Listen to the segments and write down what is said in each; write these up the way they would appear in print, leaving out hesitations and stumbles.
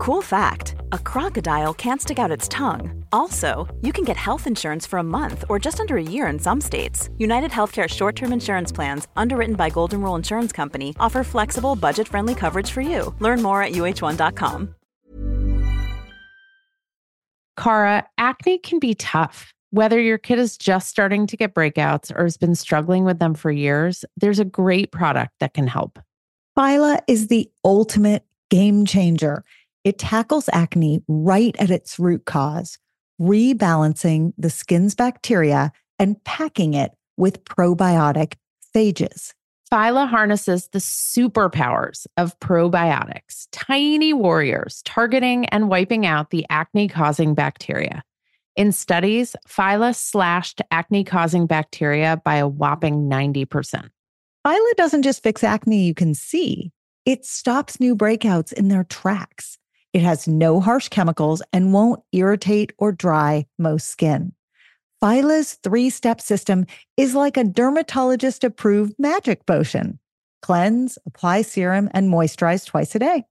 Cool fact, a crocodile can't stick out its tongue. Also, you can get health insurance for a month or just under a year in some states. United Healthcare short-term insurance plans, underwritten by Golden Rule Insurance Company, offer flexible, budget-friendly coverage for you. Learn more at uh1.com. Cara, acne can be tough. Whether your kid is just starting to get breakouts or has been struggling with them for years, there's a great product that can help. Phyla is the ultimate game changer. It tackles acne right at its root cause, rebalancing the skin's bacteria and packing it with probiotic phages. Phyla harnesses the superpowers of probiotics, tiny warriors targeting and wiping out the acne-causing bacteria. In studies, Phyla slashed acne-causing bacteria by a whopping 90%. Phyla doesn't just fix acne you can see. It stops new breakouts in their tracks. It has no harsh chemicals and won't irritate or dry most skin. Phyla's 3-step system is like a dermatologist-approved magic potion. Cleanse, apply serum, and moisturize twice a day.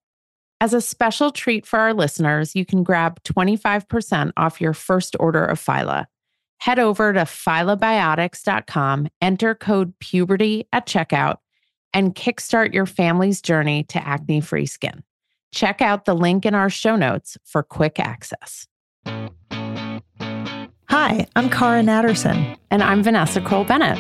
As a special treat for our listeners, you can grab 25% off your first order of Phyla. Head over to phylabiotics.com, enter code PUBERTY at checkout, and kickstart your family's journey to acne-free skin. Check out the link in our show notes for quick access. Hi, I'm Cara Natterson. And I'm Vanessa Kroll-Bennett.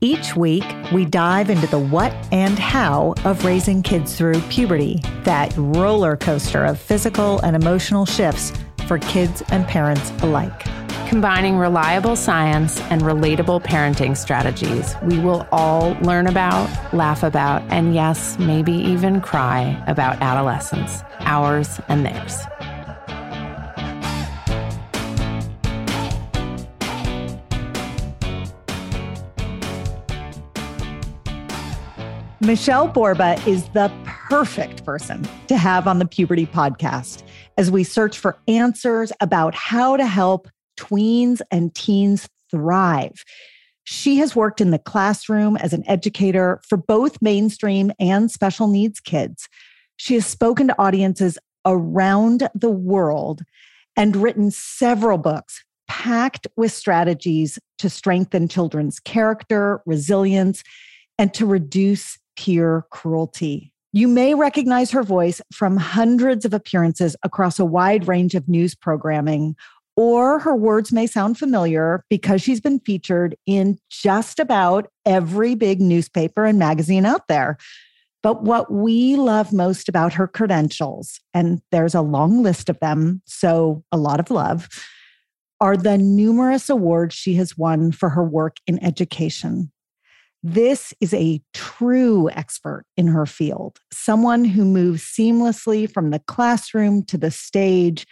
Each week, we dive into the what and how of raising kids through puberty, that roller coaster of physical and emotional shifts for kids and parents alike. Combining reliable science and relatable parenting strategies, we will all learn about, laugh about, and yes, maybe even cry about adolescence, ours and theirs. Michele Borba is the perfect person to have on the Puberty Podcast as we search for answers about how to help tweens and teens thrive. She has worked in the classroom as an educator for both mainstream and special needs kids. She has spoken to audiences around the world and written several books packed with strategies to strengthen children's character, resilience, and to reduce peer cruelty. You may recognize her voice from hundreds of appearances across a wide range of news programming, or her words may sound familiar because she's been featured in just about every big newspaper and magazine out there. But what we love most about her credentials, and there's a long list of them, so a lot of love, are the numerous awards she has won for her work in education. This is a true expert in her field, someone who moves seamlessly from the classroom to the stage.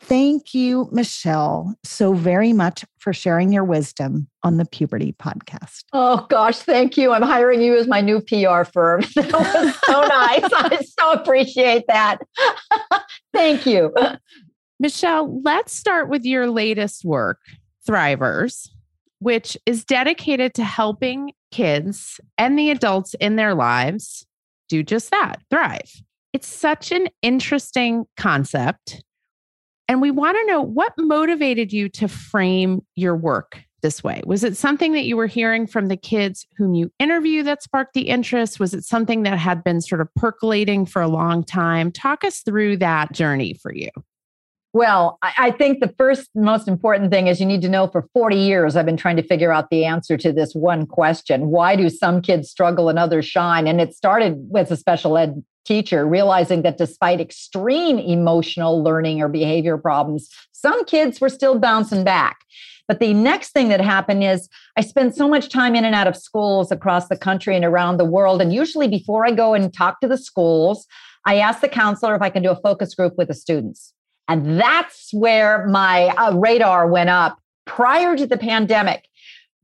Thank you, Michele, so very much for sharing your wisdom on the Puberty Podcast. Oh, gosh, thank you. I'm hiring you as my new PR firm. That was so nice. I so appreciate that. Thank you. Michele, let's start with your latest work, Thrivers, which is dedicated to helping kids and the adults in their lives do just that, thrive. It's such an interesting concept. And we want to know what motivated you to frame your work this way. Was it something that you were hearing from the kids whom you interview that sparked the interest? Was it something that had been sort of percolating for a long time? Talk us through that journey for you. Well, I think the first most important thing is you need to know for 40 years, I've been trying to figure out the answer to this one question. Why do some kids struggle and others shine? And it started as a special ed teacher, realizing that despite extreme emotional learning or behavior problems, some kids were still bouncing back. But the next thing that happened is I spend so much time in and out of schools across the country and around the world. And usually before I go and talk to the schools, I ask the counselor if I can do a focus group with the students. And that's where my radar went up prior to the pandemic,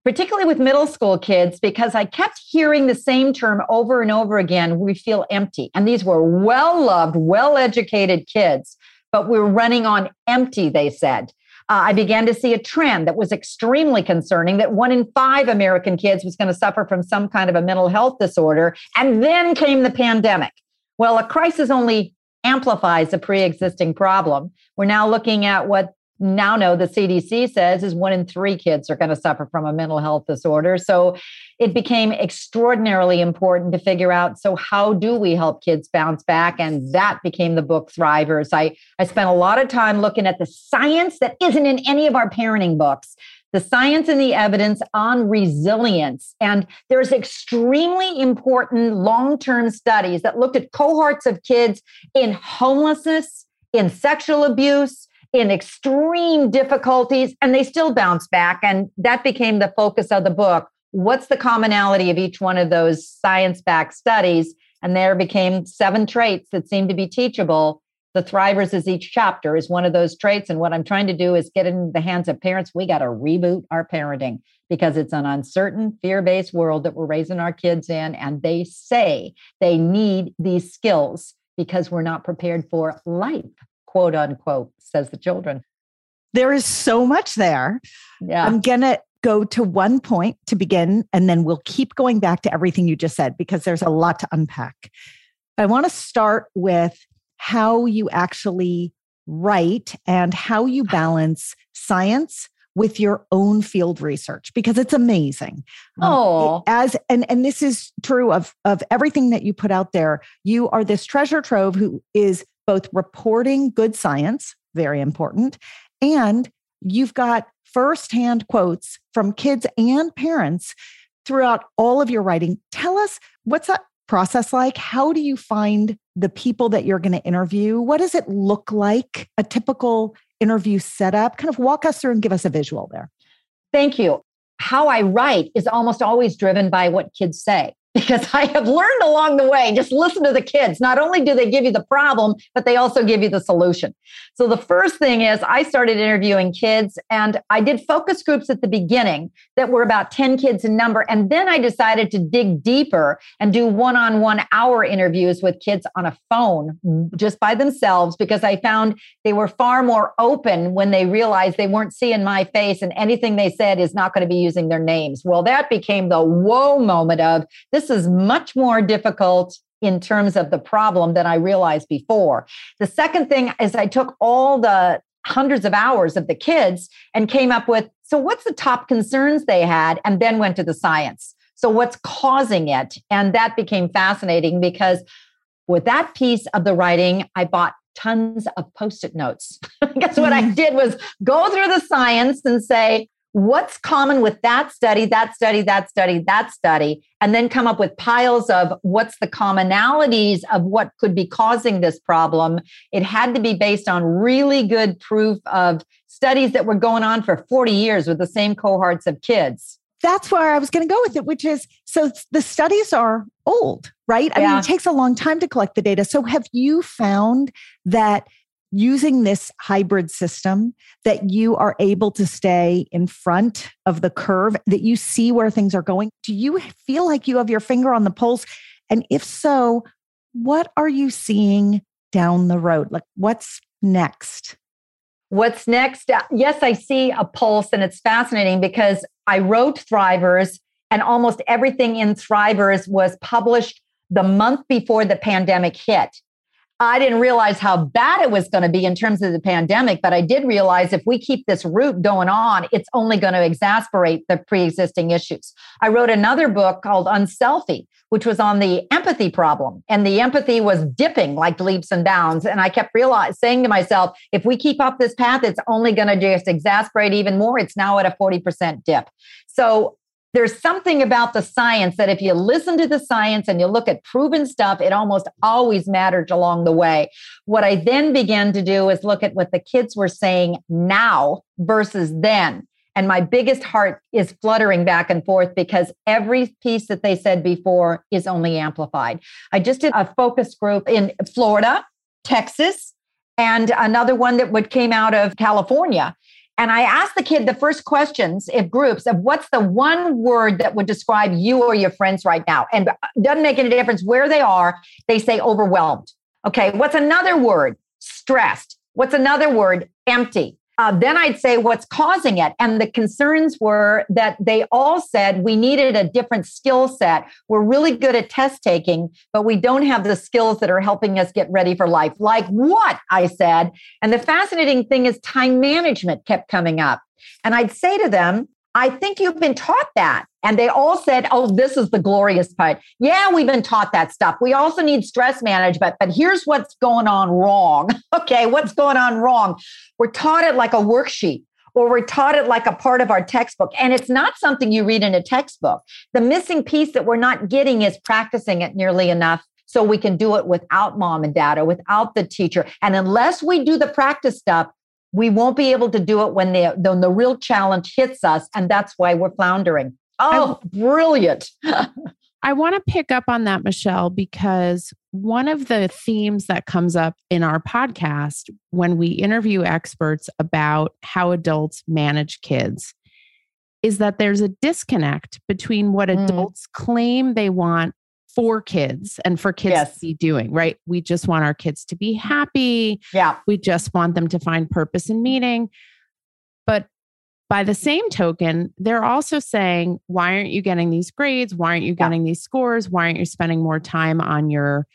particularly with middle school kids, because I kept hearing the same term over and over again, we feel empty. And these were well-loved, well-educated kids, but we were running on empty, they said. I began to see a trend that was extremely concerning, that 1 in 5 American kids was going to suffer from some kind of a mental health disorder. And then came the pandemic. Well, a crisis only amplifies a pre-existing problem. We're now looking at what now know the CDC says is 1 in 3 kids are going to suffer from a mental health disorder. So it became extraordinarily important to figure out, so how do we help kids bounce back? And that became the book Thrivers. I spent a lot of time looking at the science that isn't in any of our parenting books, the science and the evidence on resilience. And there's extremely important long-term studies that looked at cohorts of kids in homelessness, in sexual abuse, in extreme difficulties, and they still bounce back. And that became the focus of the book. What's the commonality of each one of those science-backed studies? And there became 7 traits that seem to be teachable. The Thrivers is each chapter is one of those traits. And what I'm trying to do is get in the hands of parents. We got to reboot our parenting because it's an uncertain, fear-based world that we're raising our kids in. And they say they need these skills because we're not prepared for life, quote unquote, says the children. There is so much there. Yeah. I'm going to go to one point to begin, and then we'll keep going back to everything you just said because there's a lot to unpack. I want to start with how you actually write and how you balance science with your own field research, because it's amazing. And this is true of everything that you put out there. You are this treasure trove who is both reporting good science, very important, and you've got firsthand quotes from kids and parents throughout all of your writing. Tell us, what's that process like? How do you find the people that you're going to interview? What does it look like? A typical interview setup? Kind of walk us through and give us a visual there. Thank you. How I write is almost always driven by what kids say. Because I have learned along the way, just listen to the kids. Not only do they give you the problem, but they also give you the solution. So the first thing is I started interviewing kids, and I did focus groups at the beginning that were about 10 kids in number. And then I decided to dig deeper and do one-on-one hour interviews with kids on a phone just by themselves, because I found they were far more open when they realized they weren't seeing my face and anything they said is not going to be using their names. Well, that became the whoa moment of this is much more difficult in terms of the problem than I realized before. The second thing is I took all the hundreds of hours of the kids and came up with, so what's the top concerns they had, and then went to the science. So what's causing it? And that became fascinating because with that piece of the writing, I bought tons of Post-it notes. Because what I did was go through the science and say, what's common with that study, that study, that study, that study, and then come up with piles of what's the commonalities of what could be causing this problem. It had to be based on really good proof of studies that were going on for 40 years with the same cohorts of kids. That's where I was going to go with it, which is, so the studies are old, right? I mean, it takes a long time to collect the data. So have you found that using this hybrid system, that you are able to stay in front of the curve, that you see where things are going? Do you feel like you have your finger on the pulse? And if so, what are you seeing down the road? Like, what's next? What's next? Yes, I see a pulse, and it's fascinating because I wrote Thrivers, and almost everything in Thrivers was published the month before the pandemic hit. I didn't realize how bad it was going to be in terms of the pandemic, but I did realize if we keep this route going on, it's only going to exacerbate the pre-existing issues. I wrote another book called Unselfie, which was on the empathy problem. And the empathy was dipping like leaps and bounds. And I kept saying to myself, if we keep up this path, it's only going to just exacerbate even more. It's now at a 40% dip. So there's something about the science that if you listen to the science and you look at proven stuff, it almost always mattered along the way. What I then began to do is look at what the kids were saying now versus then. And my biggest heart is fluttering back and forth because every piece that they said before is only amplified. I just did a focus group in Florida, Texas, and another one that came out of California. And I asked the kid the first questions in groups of what's the one word that would describe you or your friends right now? And it doesn't make any difference where they are. They say overwhelmed. Okay, what's another word? Stressed. What's another word? Empty. Then I'd say what's causing it. And the concerns were that they all said we needed a different skill set. We're really good at test taking, but we don't have the skills that are helping us get ready for life. Like what? I said. And the fascinating thing is time management kept coming up. And I'd say to them, I think you've been taught that. And they all said, oh, this is the glorious part. Yeah, we've been taught that stuff. We also need stress management, but here's what's going on wrong. Okay, what's going on wrong? We're taught it like a worksheet, or we're taught it like a part of our textbook. And it's not something you read in a textbook. The missing piece that we're not getting is practicing it nearly enough so we can do it without mom and dad or without the teacher. And unless we do the practice stuff, we won't be able to do it when the real challenge hits us. And that's why we're floundering. Oh, brilliant. I want to pick up on that, Michele, because one of the themes that comes up in our podcast when we interview experts about how adults manage kids is that there's a disconnect between what adults claim they want for kids and for kids to be doing, right? We just want our kids to be happy. Yeah. We just want them to find purpose and meaning. But by the same token, they're also saying, why aren't you getting these grades? Why aren't you getting these scores? Why aren't you spending more time on your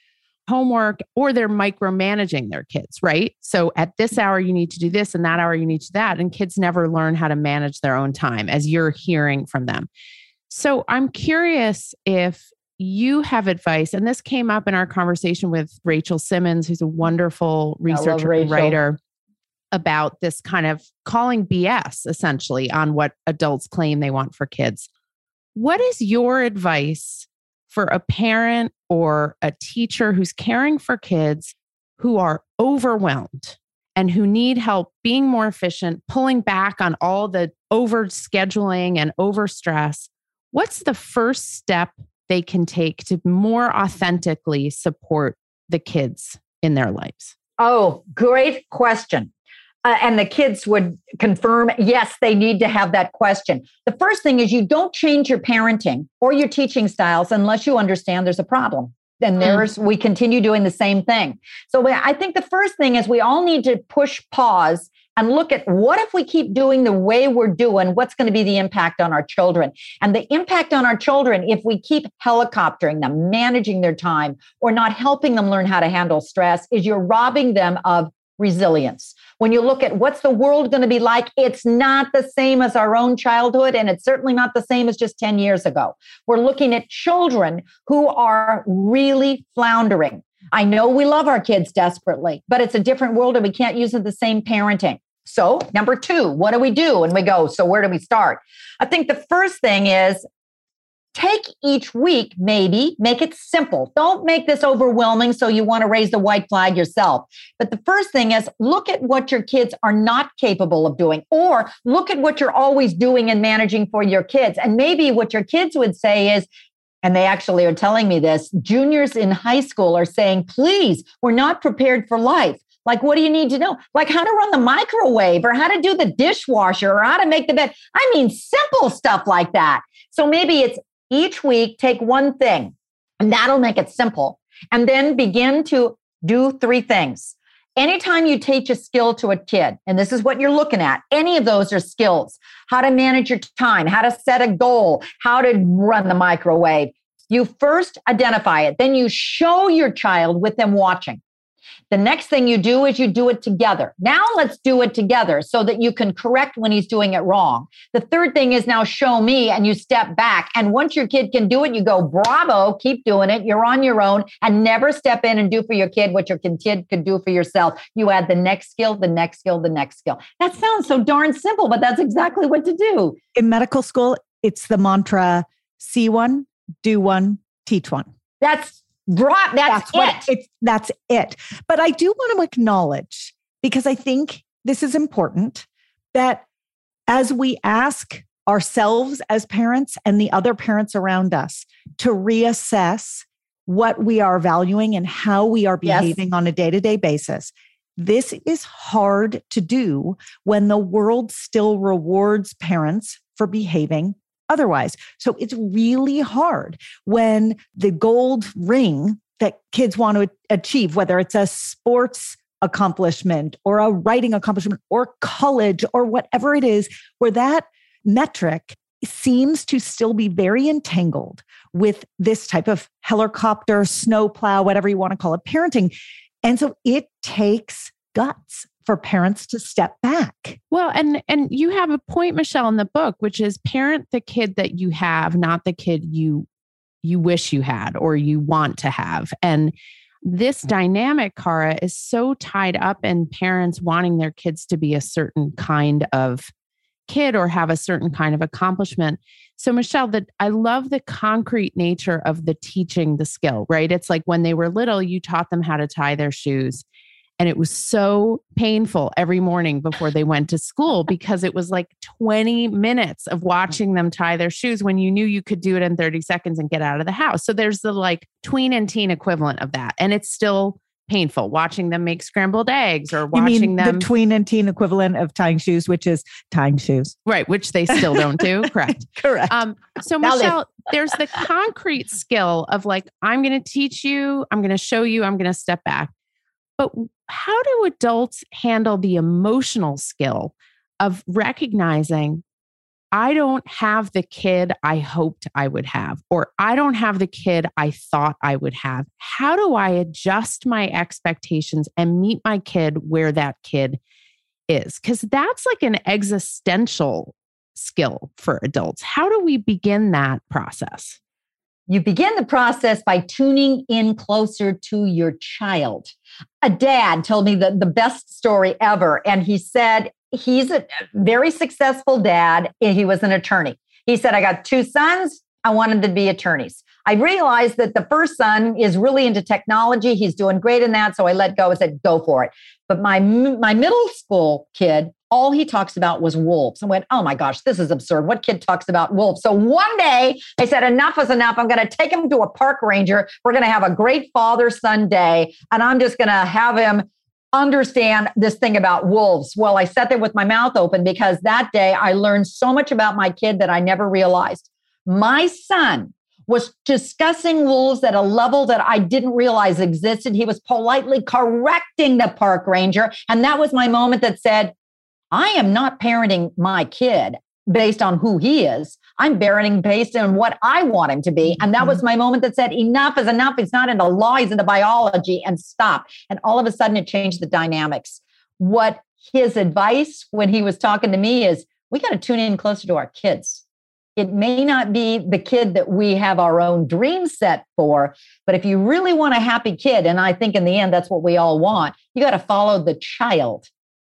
homework? Or they're micromanaging their kids, right? So at this hour, you need to do this, and that hour, you need to do that. And kids never learn how to manage their own time, as you're hearing from them. So I'm curious if you have advice, and this came up in our conversation with Rachel Simmons, who's a wonderful researcher and writer, about this kind of calling BS essentially on what adults claim they want for kids. What is your advice for a parent or a teacher who's caring for kids who are overwhelmed and who need help being more efficient, pulling back on all the over scheduling and over stress? What's the first step they can take to more authentically support the kids in their lives? Oh, great question. And the kids would confirm, yes, they need to have that question. The first thing is you don't change your parenting or your teaching styles unless you understand there's a problem. And we continue doing the same thing. So I think the first thing is we all need to push pause and look at what if we keep doing the way we're doing, what's going to be the impact on our children? And the impact on our children, if we keep helicoptering them, managing their time, or not helping them learn how to handle stress, is you're robbing them of resilience. When you look at what's the world going to be like, it's not the same as our own childhood, and it's certainly not the same as just 10 years ago. We're looking at children who are really floundering. I know we love our kids desperately, but it's a different world and we can't use the same parenting. So, number two, what do we do? And we go, so where do we start? I think the first thing is take each week, maybe, make it simple. Don't make this overwhelming so you want to raise the white flag yourself. But the first thing is look at what your kids are not capable of doing, or look at what you're always doing and managing for your kids. And maybe what your kids would say is, and they actually are telling me this, juniors in high school are saying, please, we're not prepared for life. Like, what do you need to know? Like how to run the microwave, or how to do the dishwasher, or how to make the bed. I mean, simple stuff like that. So maybe it's each week, take one thing, and that'll make it simple. And then begin to do three things. Anytime you teach a skill to a kid, and this is what you're looking at, any of those are skills, how to manage your time, how to set a goal, how to run the microwave. You first identify it. Then you show your child with them watching. The next thing you do is you do it together. Now let's do it together so that you can correct when he's doing it wrong. The third thing is now show me, and you step back. And once your kid can do it, you go, bravo, keep doing it. You're on your own, and never step in and do for your kid what your kid could do for yourself. You add the next skill, the next skill, the next skill. That sounds so darn simple, but that's exactly what to do. In medical school, it's the mantra, see one, do one, teach one. That's it. But I do want to acknowledge, because I think this is important, that as we ask ourselves as parents and the other parents around us to reassess what we are valuing and how we are behaving on a day-to-day basis, this is hard to do when the world still rewards parents for behaving otherwise. So it's really hard when the gold ring that kids want to achieve, whether it's a sports accomplishment or a writing accomplishment or college or whatever it is, where that metric seems to still be very entangled with this type of helicopter, snowplow, whatever you want to call it, parenting. And so it takes guts for parents to step back. Well, and you have a point, Michele, in the book, which is parent the kid that you have, not the kid you wish you had or you want to have. And this dynamic, Cara, is so tied up in parents wanting their kids to be a certain kind of kid or have a certain kind of accomplishment. So Michele, I love the concrete nature of the teaching the skill, right? It's like when they were little, you taught them how to tie their shoes. And it was so painful every morning before they went to school because it was like 20 minutes of watching them tie their shoes when you knew you could do it in 30 seconds and get out of the house. So there's the like tween and teen equivalent of that. And it's still painful watching them make scrambled eggs or watching them. The tween and teen equivalent of tying shoes, which is tying shoes. Right. Which they still don't do. Correct. Correct. So Michele, there's the concrete skill of like, I'm going to teach you, I'm going to show you, I'm going to step back. But how do adults handle the emotional skill of recognizing I don't have the kid I hoped I would have, or I don't have the kid I thought I would have? How do I adjust my expectations and meet my kid where that kid is? Because that's like an existential skill for adults. How do we begin that process? You begin the process by tuning in closer to your child. A dad told me the best story ever. And he said, he's a very successful dad. He was an attorney. He said, I got two sons. I wanted them to be attorneys. I realized that the first son is really into technology. He's doing great in that. So I let go and said, go for it. But my middle school kid, all he talks about was wolves. I went, oh my gosh, this is absurd. What kid talks about wolves? So one day I said, enough is enough. I'm going to take him to a park ranger. We're going to have a great father-son day. And I'm just going to have him understand this thing about wolves. Well, I sat there with my mouth open because that day I learned so much about my kid that I never realized. My son was discussing wolves at a level that I didn't realize existed. He was politely correcting the park ranger. And that was my moment that said, I am not parenting my kid based on who he is. I'm parenting based on what I want him to be. And that was my moment that said, enough is enough. He's not into law, he's into biology, and stop. And all of a sudden it changed the dynamics. What his advice when he was talking to me is, we got to tune in closer to our kids. It may not be the kid that we have our own dream set for, but if you really want a happy kid, and I think in the end, that's what we all want, you got to follow the child.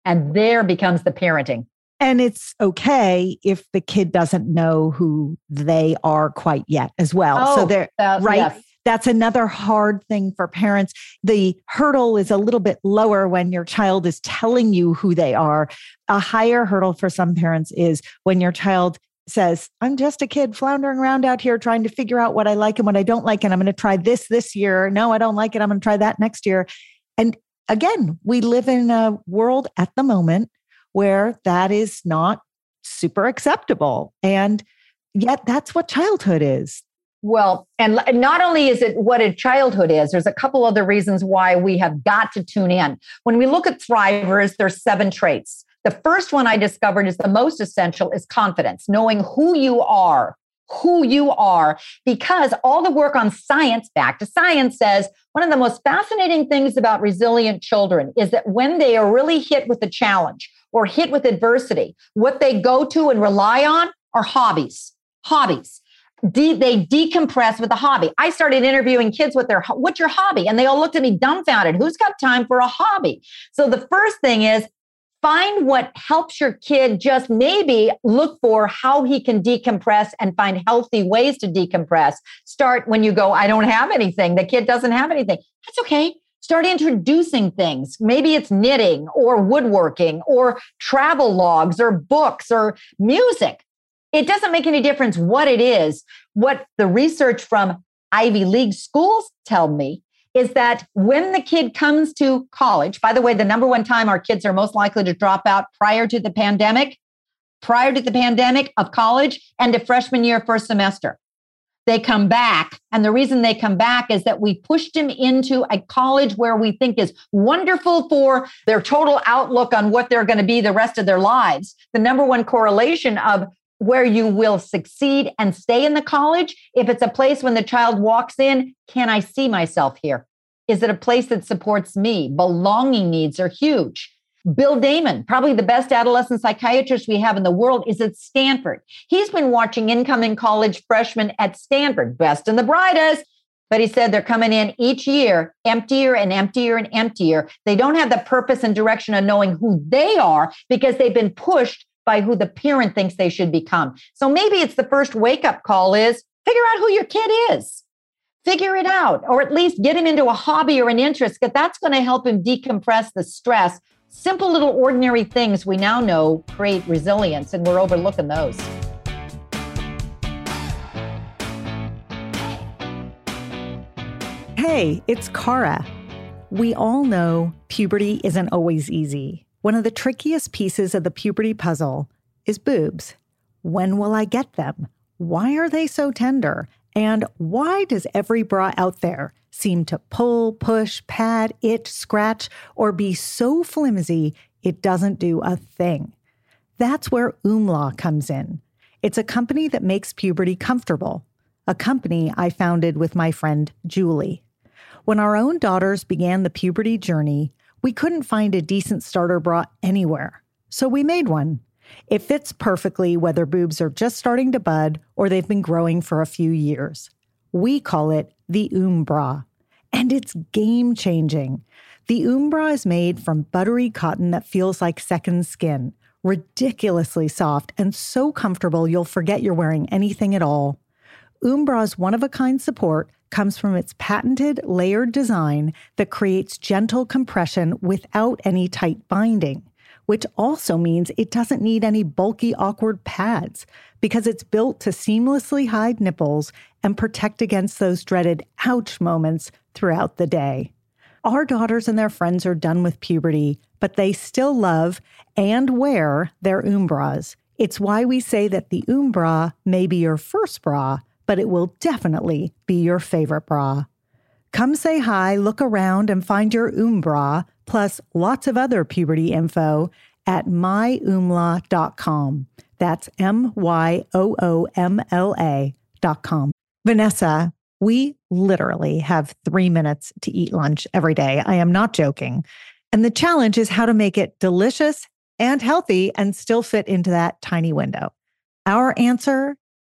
And there becomes the parenting. And it's okay if the kid doesn't know who they are quite yet as well. Oh, so they're right. Yes. That's another hard thing for parents. The hurdle is a little bit lower when your child is telling you who they are. A higher hurdle for some parents is when your child says, I'm just a kid floundering around out here trying to figure out what I like and what I don't like. And I'm going to try this year. No, I don't like it. I'm going to try that next year. And again, we live in a world at the moment where that is not super acceptable. And yet that's what childhood is. Well, and not only is it what a childhood is, there's a couple other reasons why we have got to tune in. When we look at Thrivers, there's 7 traits. The first one I discovered is the most essential is confidence, knowing who you are, because all the work on science, back to science, says one of the most fascinating things about resilient children is that when they are really hit with a challenge or hit with adversity, what they go to and rely on are hobbies. They decompress with a hobby. I started interviewing kids with what's your hobby? And they all looked at me dumbfounded. Who's got time for a hobby? So the first thing is, find what helps your kid just maybe look for how he can decompress and find healthy ways to decompress. Start when you go, I don't have anything. The kid doesn't have anything. That's okay. Start introducing things. Maybe it's knitting or woodworking or travel logs or books or music. It doesn't make any difference what it is. What the research from Ivy League schools tell me is that when the kid comes to college, by the way, the number one time our kids are most likely to drop out prior to the pandemic of college and to freshman year, first semester. they come back. And the reason they come back is that we pushed them into a college where we think is wonderful for their total outlook on what they're going to be the rest of their lives. The number one correlation of where you will succeed and stay in the college, if it's a place when the child walks in, can I see myself here? Is it a place that supports me? Belonging needs are huge. Bill Damon, probably the best adolescent psychiatrist we have in the world, is at Stanford. He's been watching incoming college freshmen at Stanford, best and the brightest, but he said they're coming in each year, emptier and emptier and emptier. They don't have the purpose and direction of knowing who they are because they've been pushed by who the parent thinks they should become. So maybe it's the first wake-up call is figure out who your kid is. Figure it out, or at least get him into a hobby or an interest, because that's going to help him decompress the stress. Simple little ordinary things we now know create resilience, and we're overlooking those. Hey, it's Cara. We all know puberty isn't always easy. One of the trickiest pieces of the puberty puzzle is boobs. When will I get them? Why are they so tender? And why does every bra out there seem to pull, push, pad, itch, scratch, or be so flimsy it doesn't do a thing? That's where Oombla comes in. It's a company that makes puberty comfortable, a company I founded with my friend Julie. When our own daughters began the puberty journey, we couldn't find a decent starter bra anywhere, so we made one. It fits perfectly whether boobs are just starting to bud or they've been growing for a few years. We call it the Oombra, and it's game-changing. The Oombra is made from buttery cotton that feels like second skin, ridiculously soft and so comfortable you'll forget you're wearing anything at all. Oombra's one-of-a-kind support comes from its patented layered design that creates gentle compression without any tight binding, which also means it doesn't need any bulky, awkward pads because it's built to seamlessly hide nipples and protect against those dreaded ouch moments throughout the day. Our daughters and their friends are done with puberty, but they still love and wear their Oombras. It's why we say that the Oombra may be your first bra, but it will definitely be your favorite bra. Come say hi, look around, and find your Oombra, plus lots of other puberty info at myoomla.com. That's myoomla.com. Vanessa, we literally have 3 minutes to eat lunch every day. I am not joking. And the challenge is how to make it delicious and healthy and still fit into that tiny window. Our answer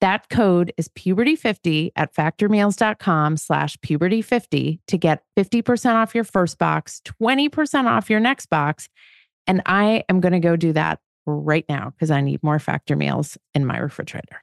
That code is puberty50 at factormeals.com/puberty50 to get 50% off your first box, 20% off your next box. And I am going to go do that right now because I need more Factor meals in my refrigerator.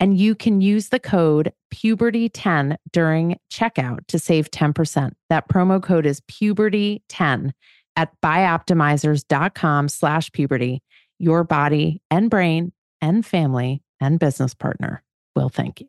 And you can use the code PUBERTY10 during checkout to save 10%. That promo code is PUBERTY10 at bioptimizers.com/puberty. Your body and brain and family and business partner will thank you.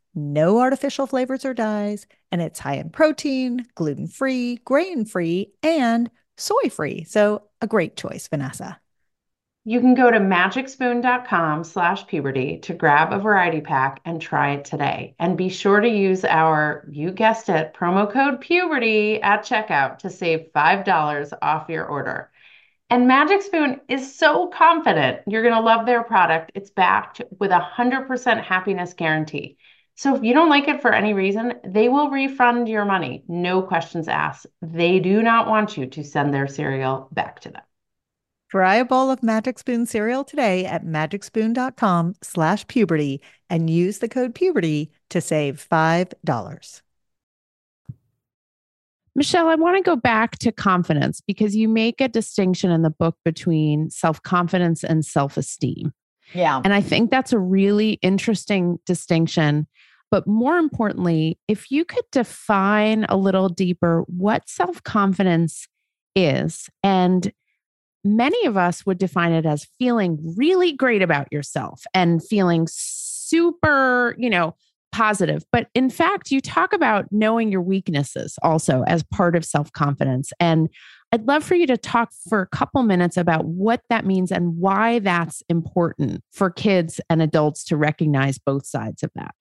no artificial flavors or dyes, and it's high in protein, gluten-free, grain-free, and soy-free. So a great choice, Vanessa. You can go to magicspoon.com/puberty to grab a variety pack and try it today. And be sure to use our, you guessed it, promo code PUBERTY at checkout to save $5 off your order. And Magic Spoon is so confident you're going to love their product. It's backed with a 100% happiness guarantee. So if you don't like it for any reason, they will refund your money. No questions asked. They do not want you to send their cereal back to them. Try a bowl of Magic Spoon cereal today at magicspoon.com/puberty and use the code PUBERTY to save $5. Michele, I want to go back to confidence because you make a distinction in the book between self-confidence and self-esteem. Yeah. And I think that's a really interesting distinction. But more importantly, if you could define a little deeper what self-confidence is, and many of us would define it as feeling really great about yourself and feeling super, positive. But in fact, you talk about knowing your weaknesses also as part of self-confidence. And I'd love for you to talk for a couple minutes about what that means and why that's important for kids and adults to recognize both sides of that.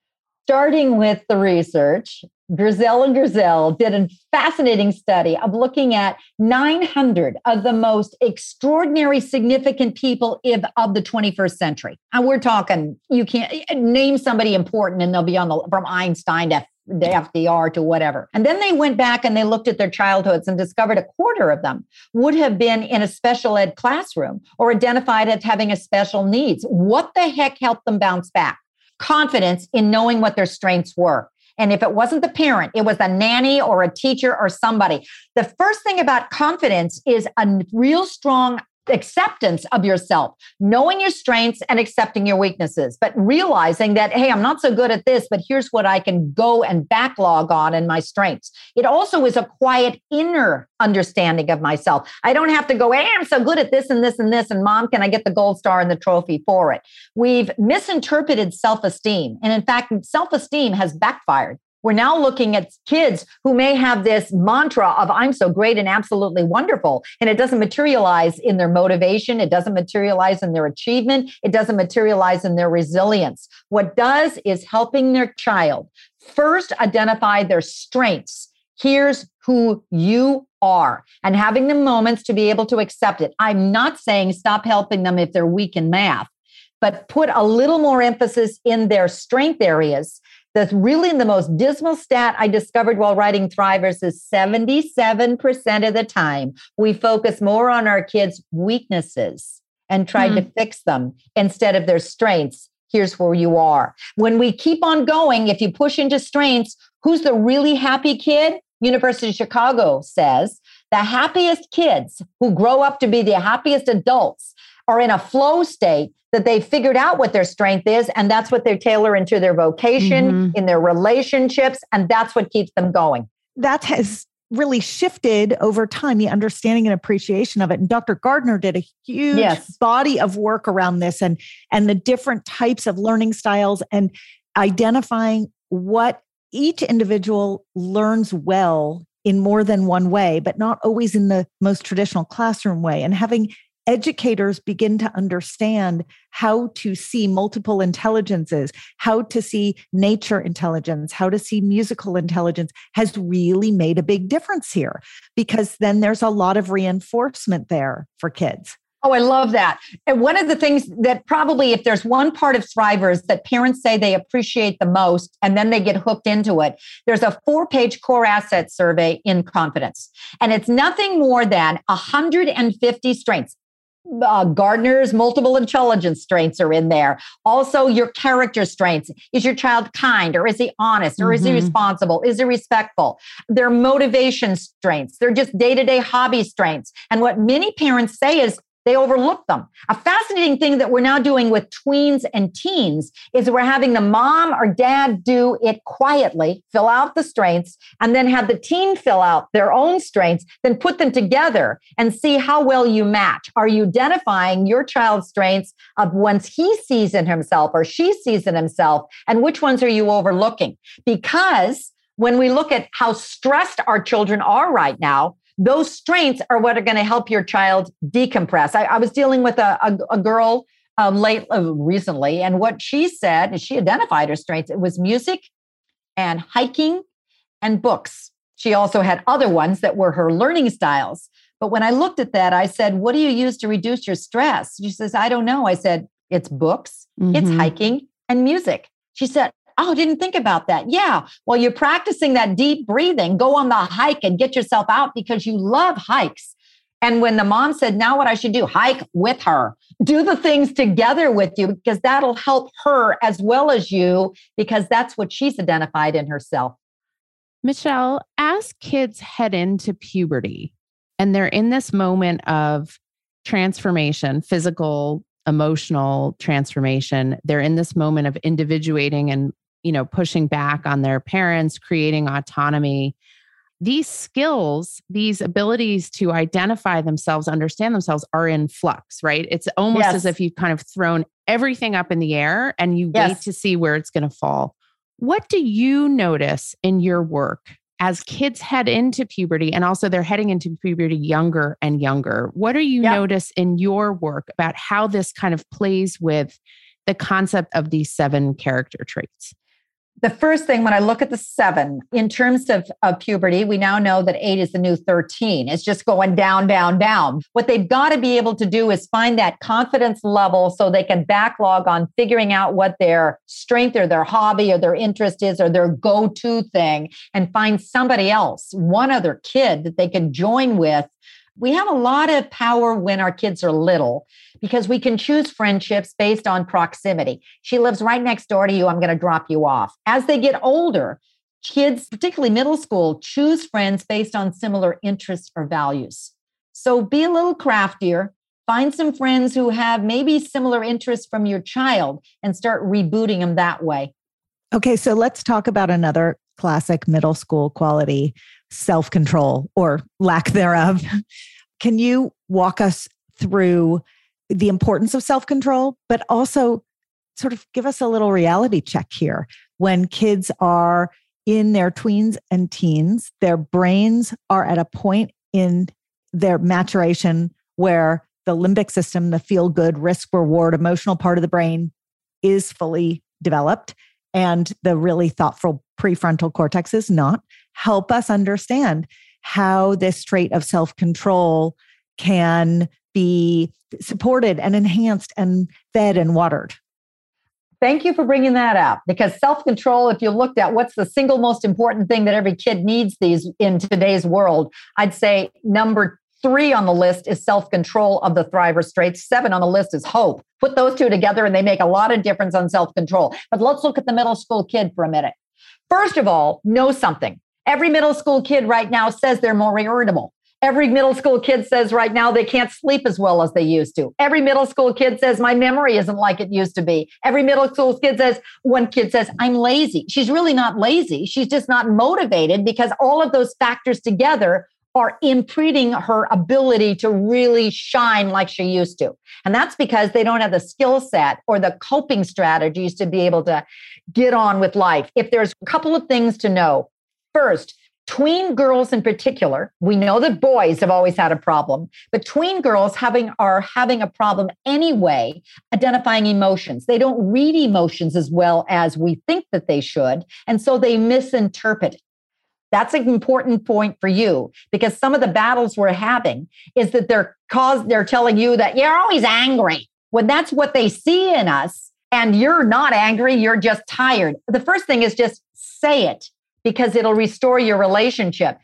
Starting with the research, Griselle and Griselle did a fascinating study of looking at 900 of the most extraordinary, significant people of the 21st century. And we're talking, you can't name somebody important and they'll be from Einstein to the FDR to whatever. And then they went back and they looked at their childhoods and discovered a quarter of them would have been in a special ed classroom or identified as having a special needs. What the heck helped them bounce back? Confidence in knowing what their strengths were. And if it wasn't the parent, it was a nanny or a teacher or somebody. The first thing about confidence is a real strong acceptance of yourself, knowing your strengths and accepting your weaknesses, but realizing that, hey, I'm not so good at this, but here's what I can go and backlog on in my strengths. It also is a quiet inner understanding of myself. I don't have to go, hey, I'm so good at this and this and this, and mom, can I get the gold star and the trophy for it? We've misinterpreted self-esteem. And in fact, self-esteem has backfired. We're now looking at kids who may have this mantra of I'm so great and absolutely wonderful, and it doesn't materialize in their motivation. It doesn't materialize in their achievement. It doesn't materialize in their resilience. What does is helping their child first identify their strengths. Here's who you are, and having the moments to be able to accept it. I'm not saying stop helping them if they're weak in math, but put a little more emphasis in their strength areas. That's really the most dismal stat I discovered while writing Thrivers is 77% of the time we focus more on our kids' weaknesses and try to fix them instead of their strengths. Here's where you are. When we keep on going, if you push into strengths, who's the really happy kid? University of Chicago says the happiest kids who grow up to be the happiest adults are in a flow state that they figured out what their strength is, and that's what they tailor into their vocation, in their relationships, and that's what keeps them going. That has really shifted over time, the understanding and appreciation of it. And Dr. Gardner did a huge body of work around this and the different types of learning styles and identifying what each individual learns well in more than one way, but not always in the most traditional classroom way. And having educators begin to understand how to see multiple intelligences, how to see nature intelligence, how to see musical intelligence has really made a big difference here, because then there's a lot of reinforcement there for kids. Oh, I love that. And one of the things that probably, if there's one part of Thrivers that parents say they appreciate the most, and then they get hooked into it, there's a 4-page core asset survey in confidence. And it's nothing more than 150 strengths. Gardner's multiple intelligence strengths are in there. Also, your character strengths. Is your child kind, or is he honest, or is he responsible? Is he respectful? Their motivation strengths. They're just day-to-day hobby strengths. And what many parents say is they overlook them. A fascinating thing that we're now doing with tweens and teens is we're having the mom or dad do it quietly, fill out the strengths, and then have the teen fill out their own strengths, then put them together and see how well you match. Are you identifying your child's strengths of once he sees in himself or she sees in himself, and which ones are you overlooking? Because when we look at how stressed our children are right now, those strengths are what are going to help your child decompress. I was dealing with a girl recently, and what she said, and she identified her strengths, it was music and hiking and books. She also had other ones that were her learning styles. But when I looked at that, I said, what do you use to reduce your stress? She says, I don't know. I said, it's books, it's hiking and music. She said, oh, didn't think about that. Yeah. Well, you're practicing that deep breathing. Go on the hike and get yourself out because you love hikes. And when the mom said, now what I should do, hike with her, do the things together with you, because that'll help her as well as you, because that's what she's identified in herself. Michele, as kids head into puberty and they're in this moment of transformation, physical, emotional transformation, they're in this moment of individuating and, you know, pushing back on their parents, creating autonomy. These skills, these abilities to identify themselves, understand themselves are in flux, right? It's almost as if you've kind of thrown everything up in the air and you wait to see where it's going to fall. What do you notice in your work as kids head into puberty, and also they're heading into puberty younger and younger? What do you notice in your work about how this kind of plays with the concept of these 7 character traits? The first thing, when I look at the 7, in terms of puberty, we now know that 8 is the new 13. It's just going down, down, down. What they've got to be able to do is find that confidence level so they can backlog on figuring out what their strength or their hobby or their interest is or their go-to thing, and find somebody else, one other kid that they can join with. We have a lot of power when our kids are little because we can choose friendships based on proximity. She lives right next door to you. I'm going to drop you off. As they get older, kids, particularly middle school, choose friends based on similar interests or values. So be a little craftier. Find some friends who have maybe similar interests from your child and start rebooting them that way. Okay, so let's talk about another classic middle school quality, self-control or lack thereof. Can you walk us through the importance of self-control, but also sort of give us a little reality check here? When kids are in their tweens and teens, their brains are at a point in their maturation where the limbic system, the feel-good, risk-reward, emotional part of the brain is fully developed, and the really thoughtful prefrontal cortex is not. Help us understand how this trait of self-control can be supported and enhanced and fed and watered. Thank you for bringing that up, because self-control, if you looked at what's the single most important thing that every kid needs these in today's world, I'd say number 3 on the list is self-control of the Thrivers traits. 7 on the list is hope. Put those two together and they make a lot of difference on self-control. But let's look at the middle school kid for a minute. First of all, know something. Every middle school kid right now says they're more irritable. Every middle school kid says right now they can't sleep as well as they used to. Every middle school kid says my memory isn't like it used to be. Every middle school kid says, one kid says, I'm lazy. She's really not lazy. She's just not motivated because all of those factors together are impeding her ability to really shine like she used to. And that's because they don't have the skill set or the coping strategies to be able to get on with life. If there's a couple of things to know, first, tween girls in particular, we know that boys have always had a problem, but tween girls are having a problem anyway, identifying emotions. They don't read emotions as well as we think that they should, and so they misinterpret it. That's an important point for you because some of the battles we're having is that they're telling you that you're always angry when that's what they see in us and you're not angry, you're just tired. The first thing is just say it, because it'll restore your relationship.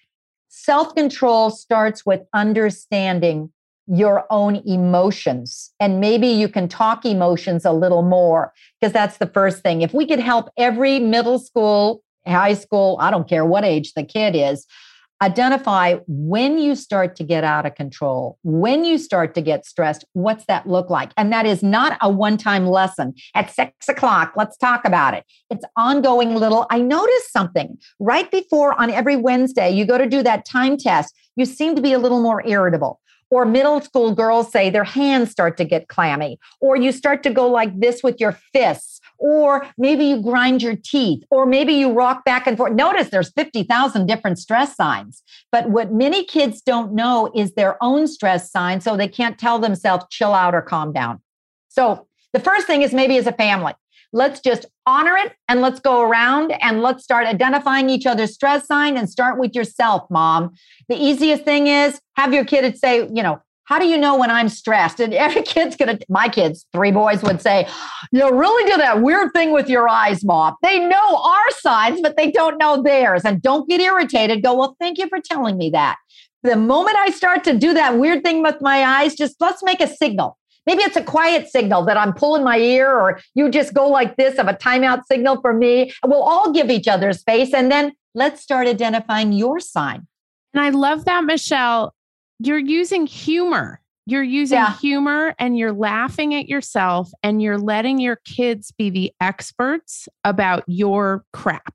Self-control starts with understanding your own emotions. And maybe you can talk emotions a little more because that's the first thing. If we could help every middle school, high school, I don't care what age the kid is, identify when you start to get out of control, when you start to get stressed, what's that look like? And that is not a one-time lesson. At 6 o'clock, let's talk about it. It's ongoing little, I noticed something right before on every Wednesday, you go to do that time test, you seem to be a little more irritable. Or middle school girls say their hands start to get clammy, or you start to go like this with your fists, or maybe you grind your teeth, or maybe you rock back and forth. Notice there's 50,000 different stress signs. But what many kids don't know is their own stress sign, so they can't tell themselves, chill out or calm down. So the first thing is maybe as a family, let's just honor it and let's go around and let's start identifying each other's stress sign and start with yourself, mom. The easiest thing is have your kid say, how do you know when I'm stressed? And every kid's my kids, 3 boys would say, you really do that weird thing with your eyes, mom. They know our signs, but they don't know theirs. And don't get irritated. Go, well, thank you for telling me that. The moment I start to do that weird thing with my eyes, just let's make a signal. Maybe it's a quiet signal that I'm pulling my ear, or you just go like this of a timeout signal for me. We'll all give each other space. And then let's start identifying your sign. And I love that, Michele. You're using humor. You're using humor and you're laughing at yourself and you're letting your kids be the experts about your crap,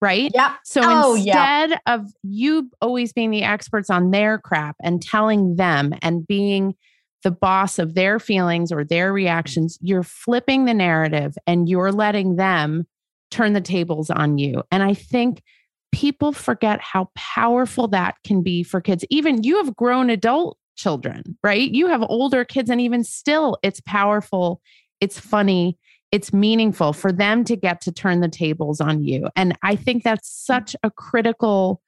right? Yep. So instead of you always being the experts on their crap and telling them and being the boss of their feelings or their reactions, you're flipping the narrative and you're letting them turn the tables on you. And I think people forget how powerful that can be for kids. Even you have grown adult children, right? You have older kids, and even still, it's powerful. It's funny. It's meaningful for them to get to turn the tables on you. And I think that's such a critical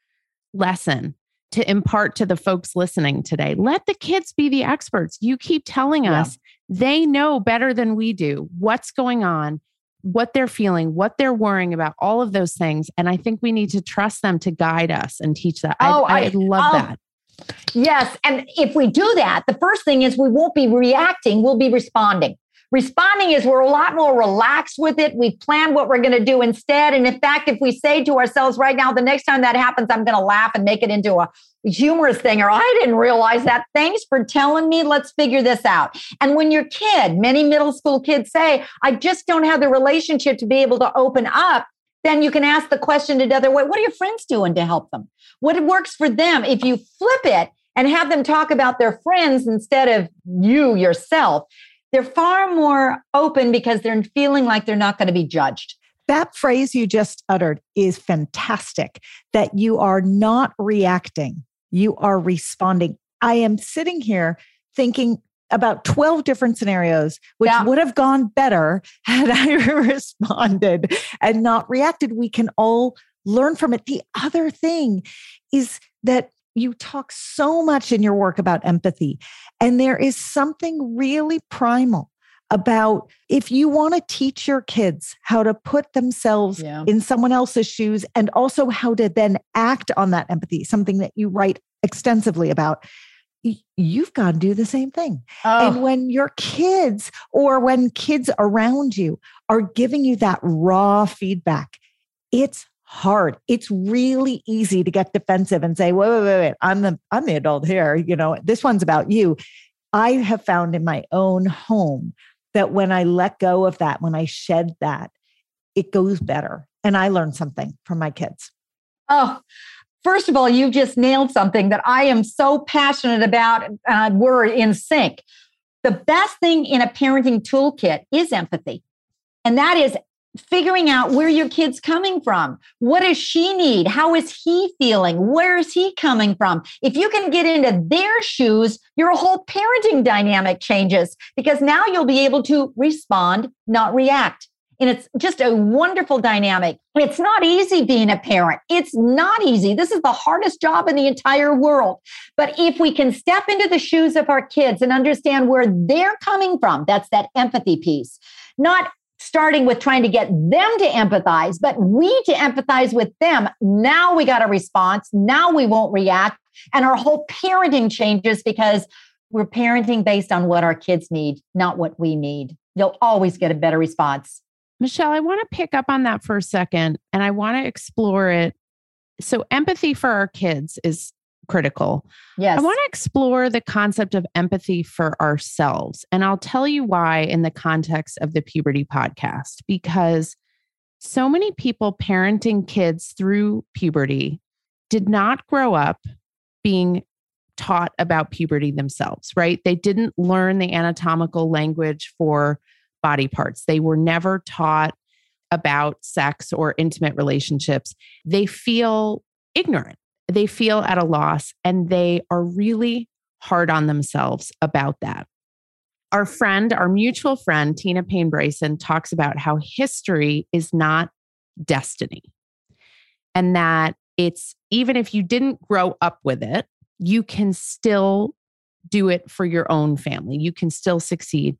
lesson to impart to the folks listening today. Let the kids be the experts. You keep telling us they know better than we do what's going on, what they're feeling, what they're worrying about, all of those things. And I think we need to trust them to guide us and teach that. I love that. Yes. And if we do that, the first thing is we won't be reacting, we'll be responding. Responding is we're a lot more relaxed with it. We plan what we're going to do instead. And in fact, if we say to ourselves right now, the next time that happens, I'm going to laugh and make it into a humorous thing, or I didn't realize that. Thanks for telling me. Let's figure this out. And when your kid, many middle school kids say, I just don't have the relationship to be able to open up. Then you can ask the question another way. What are your friends doing to help them? What works for them? If you flip it and have them talk about their friends instead of you yourself, they're far more open because they're feeling like they're not going to be judged. That phrase you just uttered is fantastic, that you are not reacting, you are responding. I am sitting here thinking about 12 different scenarios, which would have gone better had I responded and not reacted. We can all learn from it. The other thing is that you talk so much in your work about empathy, and there is something really primal about if you want to teach your kids how to put themselves in someone else's shoes and also how to then act on that empathy, something that you write extensively about, you've got to do the same thing. Oh. And when your kids or when kids around you are giving you that raw feedback, it's hard. It's really easy to get defensive and say, wait, I'm the adult here. You know, this one's about you. I have found in my own home that when I let go of that, when I shed that, it goes better. And I learned something from my kids. Oh, first of all, you just nailed something that I am so passionate about. We're in sync. The best thing in a parenting toolkit is empathy. And that is figuring out where your kid's coming from. What does she need? How is he feeling? Where is he coming from? If you can get into their shoes, your whole parenting dynamic changes because now you'll be able to respond, not react. And it's just a wonderful dynamic. It's not easy being a parent. It's not easy. This is the hardest job in the entire world. But if we can step into the shoes of our kids and understand where they're coming from, that's that empathy piece. Not starting with trying to get them to empathize, but we to empathize with them. Now we got a response. Now we won't react. And our whole parenting changes because we're parenting based on what our kids need, not what we need. You'll always get a better response. Michele, I want to pick up on that for a second and I want to explore it. So empathy for our kids is critical. Yes. I want to explore the concept of empathy for ourselves. And I'll tell you why in the context of the puberty podcast, because so many people parenting kids through puberty did not grow up being taught about puberty themselves, right? They didn't learn the anatomical language for body parts. They were never taught about sex or intimate relationships. They feel ignorant. They feel at a loss and they are really hard on themselves about that. Our friend, our mutual friend, Tina Payne Bryson talks about how history is not destiny and that it's, even if you didn't grow up with it, you can still do it for your own family. You can still succeed.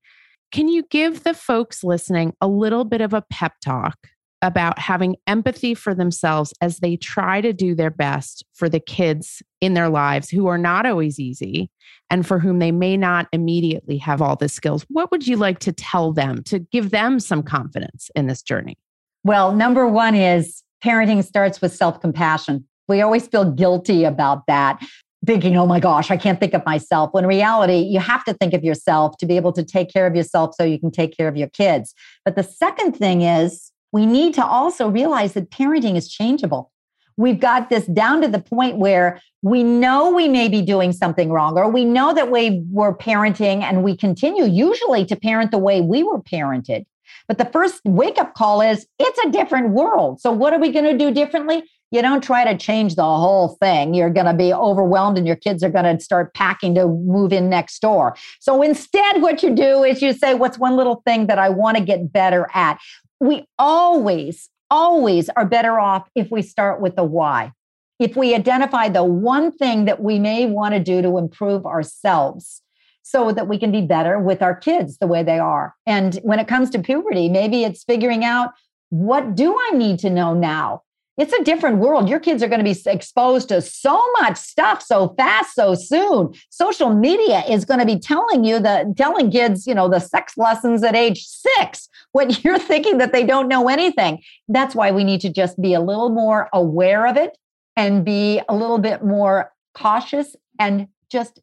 Can you give the folks listening a little bit of a pep talk about having empathy for themselves as they try to do their best for the kids in their lives who are not always easy and for whom they may not immediately have all the skills? What would you like to tell them to give them some confidence in this journey? Well, number one is parenting starts with self-compassion. We always feel guilty about that, thinking, oh my gosh, I can't think of myself. When in reality, you have to think of yourself to be able to take care of yourself so you can take care of your kids. But the second thing is, we need to also realize that parenting is changeable. We've got this down to the point where we know we may be doing something wrong, or we know that we were parenting and we continue usually to parent the way we were parented. But the first wake-up call is, it's a different world. So what are we going to do differently? You don't try to change the whole thing. You're going to be overwhelmed and your kids are going to start packing to move in next door. So instead, what you do is you say, what's one little thing that I want to get better at? We always are better off if we start with the why. If we identify the one thing that we may want to do to improve ourselves so that we can be better with our kids the way they are. And when it comes to puberty, maybe it's figuring out, what do I need to know now? It's a different world. Your kids are going to be exposed to so much stuff so fast, so soon. Social media is going to be telling kids, you know, the sex lessons at age 6, when you're thinking that they don't know anything. That's why we need to just be a little more aware of it and be a little bit more cautious and just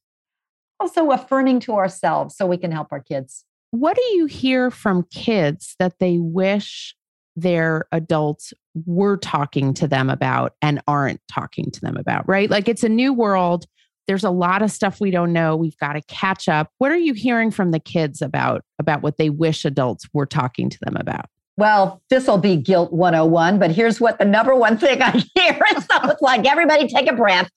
also affirming to ourselves so we can help our kids. What do you hear from kids that they wish their adults were talking to them about and aren't talking to them about, right? Like, it's a new world. There's a lot of stuff we don't know. We've got to catch up. What are you hearing from the kids about what they wish adults were talking to them about? Well, this will be Guilt 101, but here's what the number one thing I hear. So it's like, everybody take a breath.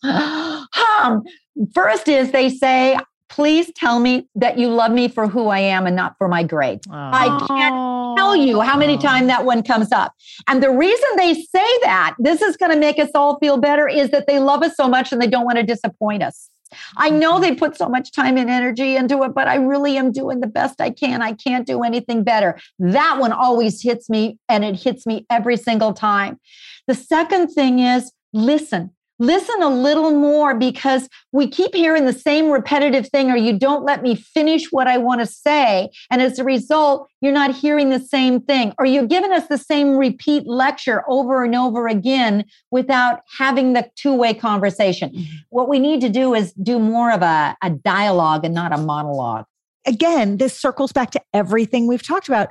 First is they say, please tell me that you love me for who I am and not for my grades. Oh. I can't tell you how many times that one comes up. And the reason they say that, this is going to make us all feel better, is that they love us so much and they don't want to disappoint us. I know they put so much time and energy into it, but I really am doing the best I can. I can't do anything better. That one always hits me, and it hits me every single time. The second thing is, listen. Listen a little more, because we keep hearing the same repetitive thing, or you don't let me finish what I want to say. And as a result, you're not hearing the same thing, or you're giving us the same repeat lecture over and over again without having the two-way conversation. What we need to do is do more of a dialogue and not a monologue. Again, this circles back to everything we've talked about.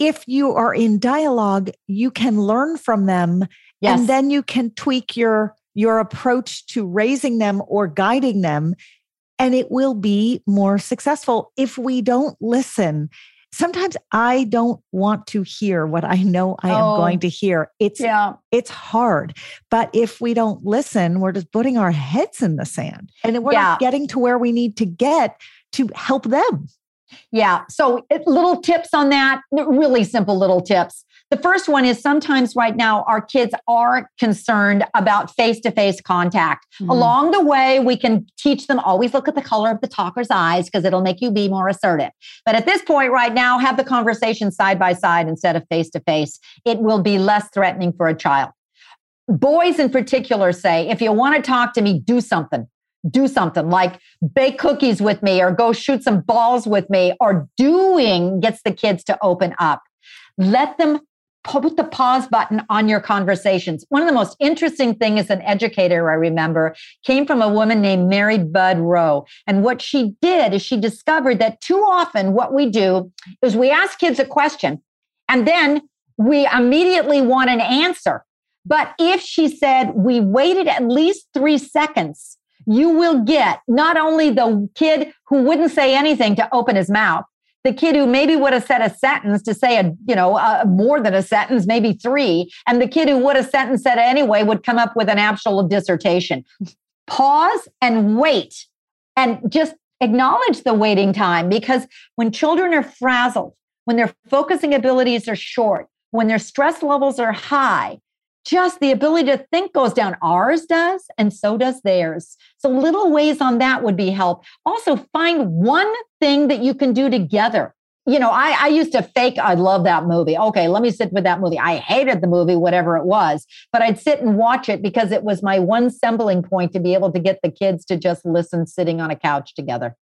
If you are in dialogue, you can learn from them, yes, and then you can tweak your approach to raising them or guiding them, and it will be more successful. If we don't listen, sometimes I don't want to hear what I know I am going to hear. It's hard. But if we don't listen, we're just putting our heads in the sand, and we're not getting to where we need to get to help them. Yeah. So little tips on that, really simple little tips. The first one is, sometimes right now our kids are concerned about face-to-face contact. Mm-hmm. Along the way, we can teach them, always look at the color of the talker's eyes, because it'll make you be more assertive. But at this point right now, have the conversation side by side instead of face-to-face. It will be less threatening for a child. Boys in particular say, if you want to talk to me, do something. Do something like bake cookies with me, or go shoot some balls with me, or doing gets the kids to open up. Let them put the pause button on your conversations. One of the most interesting things as an educator, I remember, came from a woman named Mary Bud Rowe. And what she did is she discovered that too often what we do is we ask kids a question and then we immediately want an answer. But if, she said, we waited at least 3 seconds, you will get not only the kid who wouldn't say anything to open his mouth, the kid who maybe would have said a sentence to say more than a sentence, maybe three, and the kid who would have sentence said anyway would come up with an actual dissertation. Pause and wait, and just acknowledge the waiting time, because when children are frazzled, when their focusing abilities are short, when their stress levels are high, just the ability to think goes down. Ours does, and so does theirs. So little ways on that would be help. Also, find one thing that you can do together. You know, I used to I love that movie. Okay, let me sit with that movie. I hated the movie, whatever it was, but I'd sit and watch it because it was my one stumbling point to be able to get the kids to just listen sitting on a couch together.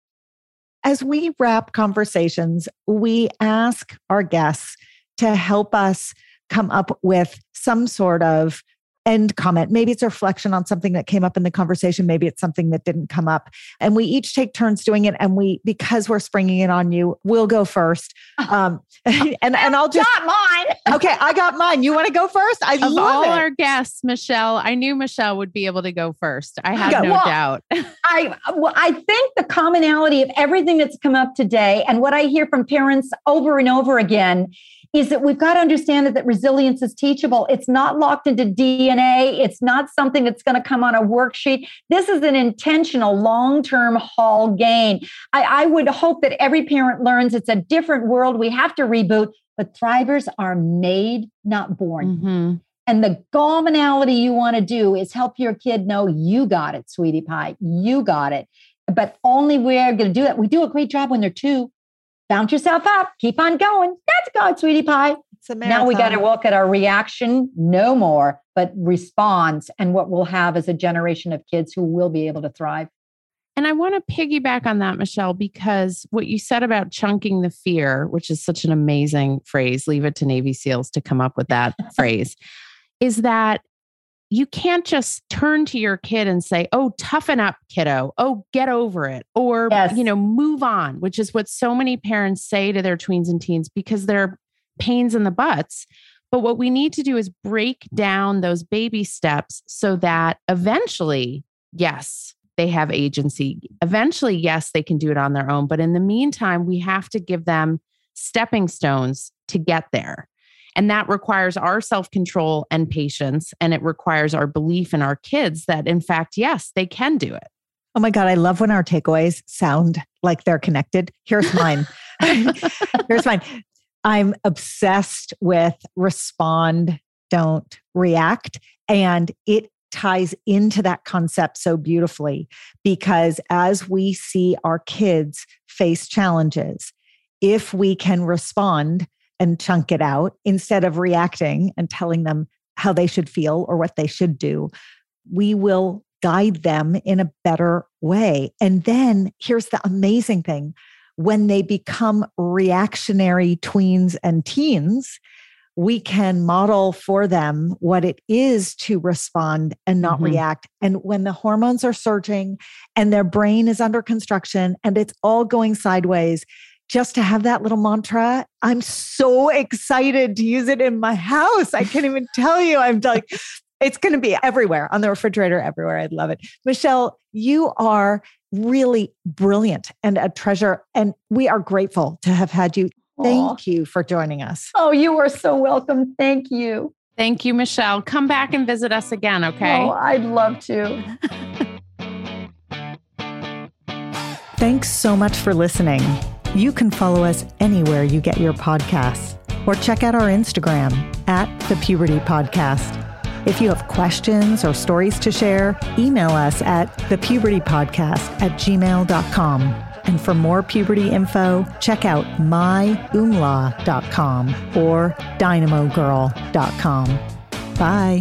As we wrap conversations, we ask our guests to help us come up with some sort of end comment. Maybe it's a reflection on something that came up in the conversation. Maybe it's something that didn't come up. And we each take turns doing it. And because we're springing it on you, we'll go first. And I'll just... Got mine. Okay, I got mine. You want to go first? Of all our guests, Michele, I knew Michele would be able to go first. I have no doubt. I think the commonality of everything that's come up today, and what I hear from parents over and over again, is that we've got to understand that resilience is teachable. It's not locked into DNA. It's not something that's going to come on a worksheet. This is an intentional long-term haul gain. I would hope that every parent learns it's a different world. We have to reboot, but Thrivers are made, not born. Mm-hmm. And the commonality you want to do is help your kid know, you got it, sweetie pie. You got it. But only we're going to do that. We do a great job when they're two. Bounce yourself up. Keep on going. That's good, sweetie pie. It's a marathon. Now we got to look at our reaction no more, but response, and what we'll have is a generation of kids who will be able to thrive. And I want to piggyback on that, Michele, because what you said about chunking the fear, which is such an amazing phrase, leave it to Navy SEALs to come up with that phrase, is that you can't just turn to your kid and say, oh, toughen up, kiddo. Oh, get over it. Or, move on, which is what so many parents say to their tweens and teens, because they're pains in the butts. But what we need to do is break down those baby steps so that eventually, yes, they have agency. Eventually, yes, they can do it on their own. But in the meantime, we have to give them stepping stones to get there. And that requires our self-control and patience. And it requires our belief in our kids that, in fact, yes, they can do it. Oh my God, I love when our takeaways sound like they're connected. Here's mine. I'm obsessed with respond, don't react. And it ties into that concept so beautifully, because as we see our kids face challenges, if we can respond and chunk it out instead of reacting and telling them how they should feel or what they should do, we will guide them in a better way. And then here's the amazing thing. When they become reactionary tweens and teens, we can model for them what it is to respond and not react. And when the hormones are surging and their brain is under construction and it's all going sideways, just to have that little mantra, I'm so excited to use it in my house. I can't even tell you. I'm like, it's going to be everywhere, on the refrigerator, everywhere. I'd love it. Michele, you are really brilliant and a treasure. And we are grateful to have had you. Thank you for joining us. Oh, you are so welcome. Thank you. Thank you, Michele. Come back and visit us again, okay? Oh, I'd love to. Thanks so much for listening. You can follow us anywhere you get your podcasts or check out our Instagram @thepubertypodcast. If you have questions or stories to share, email us at thepubertypodcast@gmail.com. And for more puberty info, check out myoomla.com or dynamogirl.com. Bye.